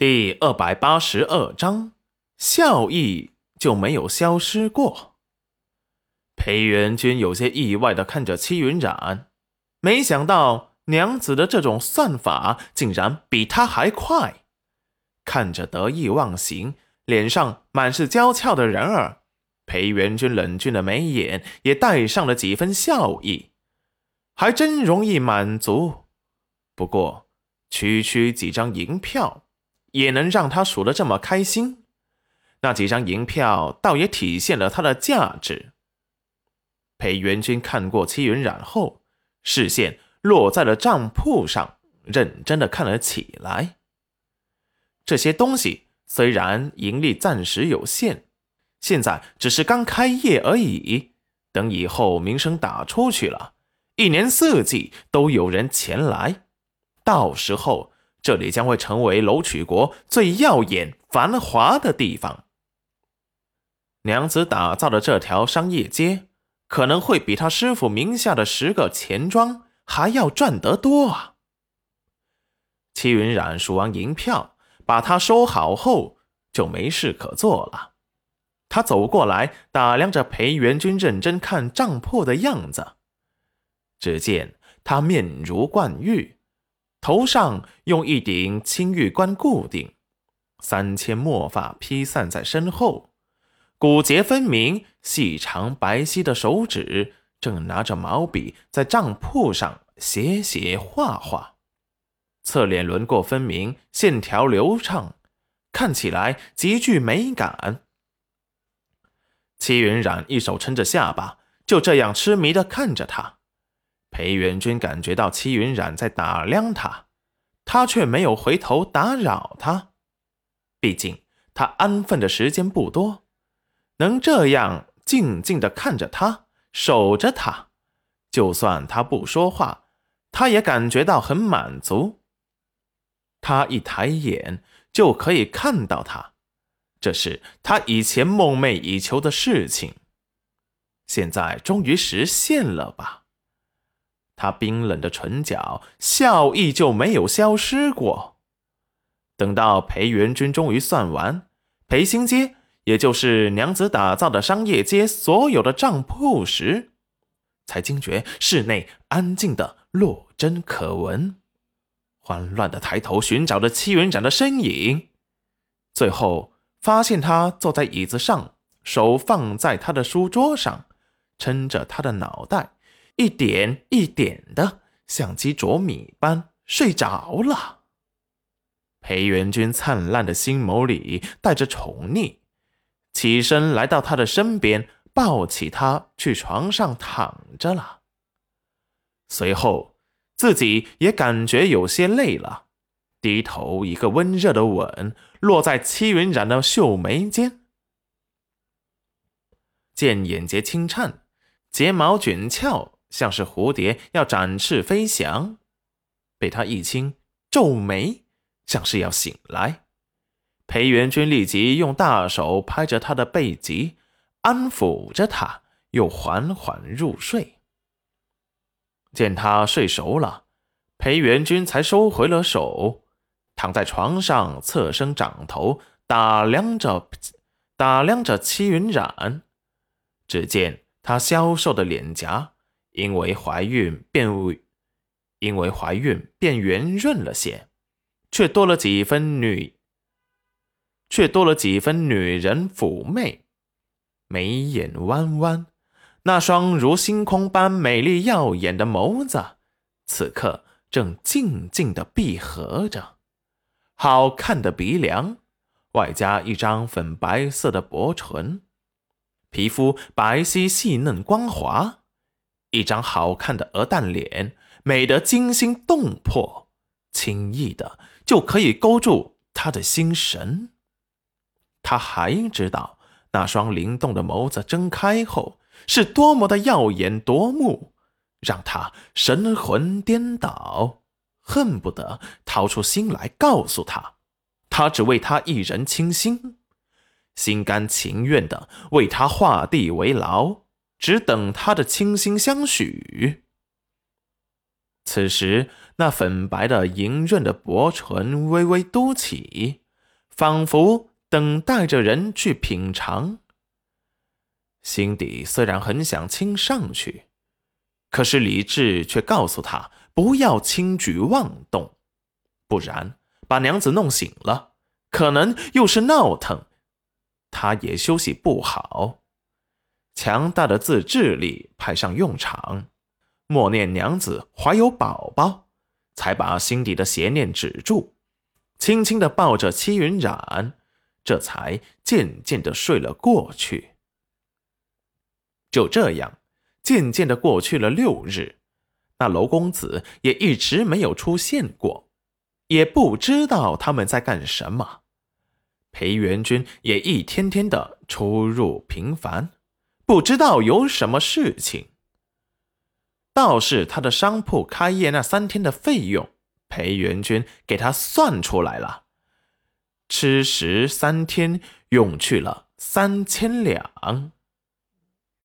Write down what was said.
第282章，笑意就没有消失过。裴元君有些意外地看着戚云染，没想到娘子的这种算法竟然比他还快，看着得意忘形、脸上满是娇俏的人儿，裴元君冷峻的眉眼也带上了几分笑意，还真容易满足。不过区区几张银票也能让他数得这么开心，那几张银票倒也体现了他的价值。裴元君看过戚云染后，视线落在了账簿上，认真的看了起来。这些东西虽然盈利暂时有限，现在只是刚开业而已，等以后名声打出去了，一年四季都有人前来，到时候这里将会成为楼曲国最耀眼繁华的地方。娘子打造的这条商业街可能会比他师父名下的10个钱庄还要赚得多啊。戚云染数完银票，把它收好后就没事可做了。他走过来打量着裴元君认真看账簿的样子，只见他面如冠玉，头上用一顶青玉冠固定，3000墨发披散在身后，骨节分明，细长白皙的手指正拿着毛笔在账簿上写画画，侧脸轮廓分明，线条流畅，看起来极具美感。戚云染一手撑着下巴，就这样痴迷地看着他。裴元君感觉到戚云染在打量他，他却没有回头打扰他，毕竟他安分的时间不多，能这样静静地看着他，守着他，就算他不说话，他也感觉到很满足。他一抬眼就可以看到他，这是他以前梦寐以求的事情，现在终于实现了吧。他冰冷的唇角，笑意就没有消失过。等到裴元君终于算完，裴新街，也就是娘子打造的商业街所有的账簿时，才惊觉室内安静的落针可闻。慌乱的抬头寻找着戚云染的身影，最后发现他坐在椅子上，手放在他的书桌上，撑着他的脑袋，一点一点的像鸡啄米般睡着了。裴元君灿烂的心眸里带着宠溺，起身来到他的身边，抱起他去床上躺着了。随后自己也感觉有些累了，低头一个温热的吻落在戚云染的秀眉间，见眼睫轻颤，睫毛卷翘，像是蝴蝶要展翅飞翔，被他一轻皱眉，像是要醒来。裴元君立即用大手拍着他的背脊，安抚着他，又缓缓入睡。见他睡熟了，裴元君才收回了手，躺在床上侧身掌头打量着戚云染。只见他消瘦的脸颊因为怀孕便圆润了些，却多了几分女人妩媚。眉眼弯弯，那双如星空般美丽耀眼的眸子，此刻正静静地闭合着。好看的鼻梁，外加一张粉白色的薄唇，皮肤白皙细嫩光滑。一张好看的鹅蛋脸，美得惊心动魄，轻易的就可以勾住他的心神。他还知道那双灵动的眸子睁开后是多么的耀眼夺目，让他神魂颠倒，恨不得掏出心来告诉他，他只为他一人倾心，心甘情愿的为他画地为牢，只等他的倾心相许。此时那粉白的莹润的薄唇微微嘟起，仿佛等待着人去品尝。心底虽然很想亲上去，可是理智却告诉他不要轻举妄动，不然把娘子弄醒了，可能又是闹腾，他也休息不好。强大的自制力派上用场，默念娘子怀有宝宝，才把心底的邪念止住，轻轻地抱着戚云染，这才渐渐地睡了过去。就这样渐渐地过去了6日，那楼公子也一直没有出现过，也不知道他们在干什么。裴元君也一天天的出入频繁，不知道有什么事情。倒是他的商铺开业那3天的费用，裴元君给他算出来了，吃食3天用去了3000两。